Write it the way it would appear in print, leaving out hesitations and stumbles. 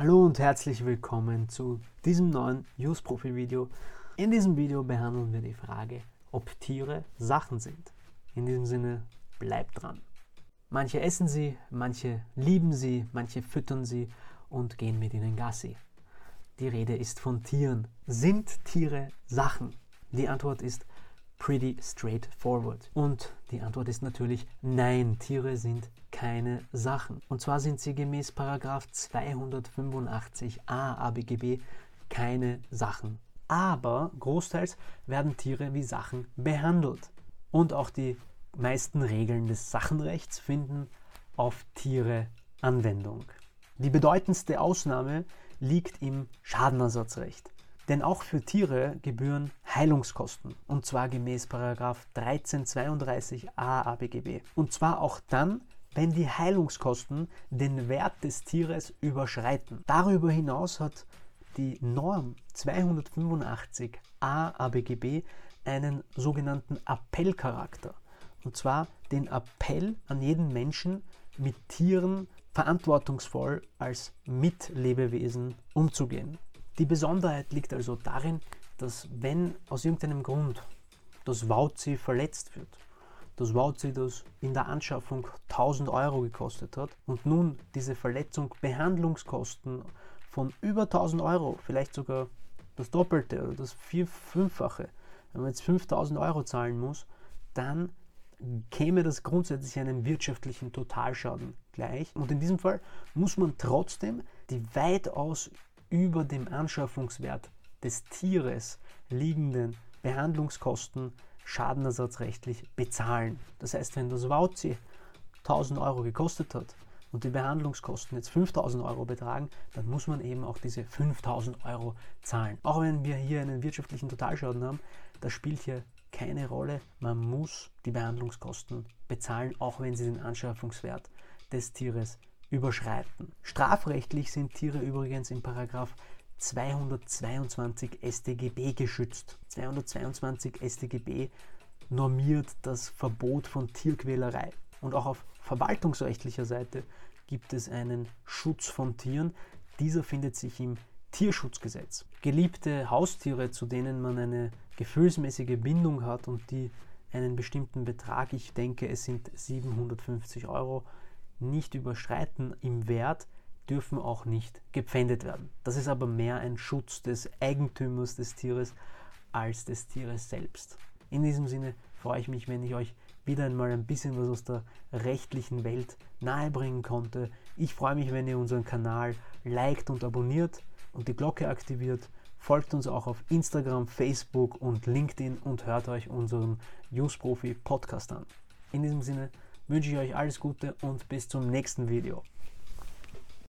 Hallo und herzlich willkommen zu diesem neuen Jus Profi Video. In diesem Video behandeln wir die Frage, ob Tiere Sachen sind. In diesem Sinne, bleibt dran. Manche essen sie, manche lieben sie, manche füttern sie und gehen mit ihnen Gassi. Die Rede ist von Tieren. Sind Tiere Sachen? Die Antwort ist pretty straightforward. Und die Antwort ist natürlich nein, Tiere sind keine Sachen. Und zwar sind sie gemäß § 285a ABGB keine Sachen. Aber großteils werden Tiere wie Sachen behandelt. Und auch die meisten Regeln des Sachenrechts finden auf Tiere Anwendung. Die bedeutendste Ausnahme liegt im Schadenersatzrecht. Denn auch für Tiere gebühren Heilungskosten, und zwar gemäß § 1332a ABGB. Und zwar auch dann, wenn die Heilungskosten den Wert des Tieres überschreiten. Darüber hinaus hat die Norm 285a ABGB einen sogenannten Appellcharakter. Und zwar den Appell an jeden Menschen, mit Tieren verantwortungsvoll als Mitlebewesen umzugehen. Die Besonderheit liegt also darin, dass wenn aus irgendeinem Grund das Wauzi verletzt wird, das Wauzi, das in der Anschaffung 1000 Euro gekostet hat und nun diese Verletzung Behandlungskosten von über 1000 Euro, vielleicht sogar das Doppelte oder das Fünffache, wenn man jetzt 5000 Euro zahlen muss, dann käme das grundsätzlich einem wirtschaftlichen Totalschaden gleich. Und in diesem Fall muss man trotzdem die weitaus über dem Anschaffungswert des Tieres liegenden Behandlungskosten schadenersatzrechtlich bezahlen. Das heißt, wenn das Wauzi 1000 Euro gekostet hat und die Behandlungskosten jetzt 5000 Euro betragen, dann muss man eben auch diese 5000 Euro zahlen. Auch wenn wir hier einen wirtschaftlichen Totalschaden haben, das spielt hier keine Rolle. Man muss die Behandlungskosten bezahlen, auch wenn sie den Anschaffungswert des Tieres überschreiten. Strafrechtlich sind Tiere übrigens in § 222 StGB geschützt. 222 StGB normiert das Verbot von Tierquälerei. Und auch auf verwaltungsrechtlicher Seite gibt es einen Schutz von Tieren. Dieser findet sich im Tierschutzgesetz. Geliebte Haustiere, zu denen man eine gefühlsmäßige Bindung hat und die einen bestimmten Betrag, ich denke es sind 750 Euro, nicht überschreiten im Wert, dürfen auch nicht gepfändet werden. Das ist aber mehr ein Schutz des Eigentümers des Tieres als des Tieres selbst. In diesem Sinne freue ich mich, wenn ich euch wieder einmal ein bisschen was aus der rechtlichen Welt nahebringen konnte. Ich freue mich, wenn ihr unseren Kanal liked und abonniert und die Glocke aktiviert. Folgt uns auch auf Instagram, Facebook und LinkedIn und hört euch unseren Jus Profi Podcast an. In diesem Sinne wünsche ich euch alles Gute und bis zum nächsten Video.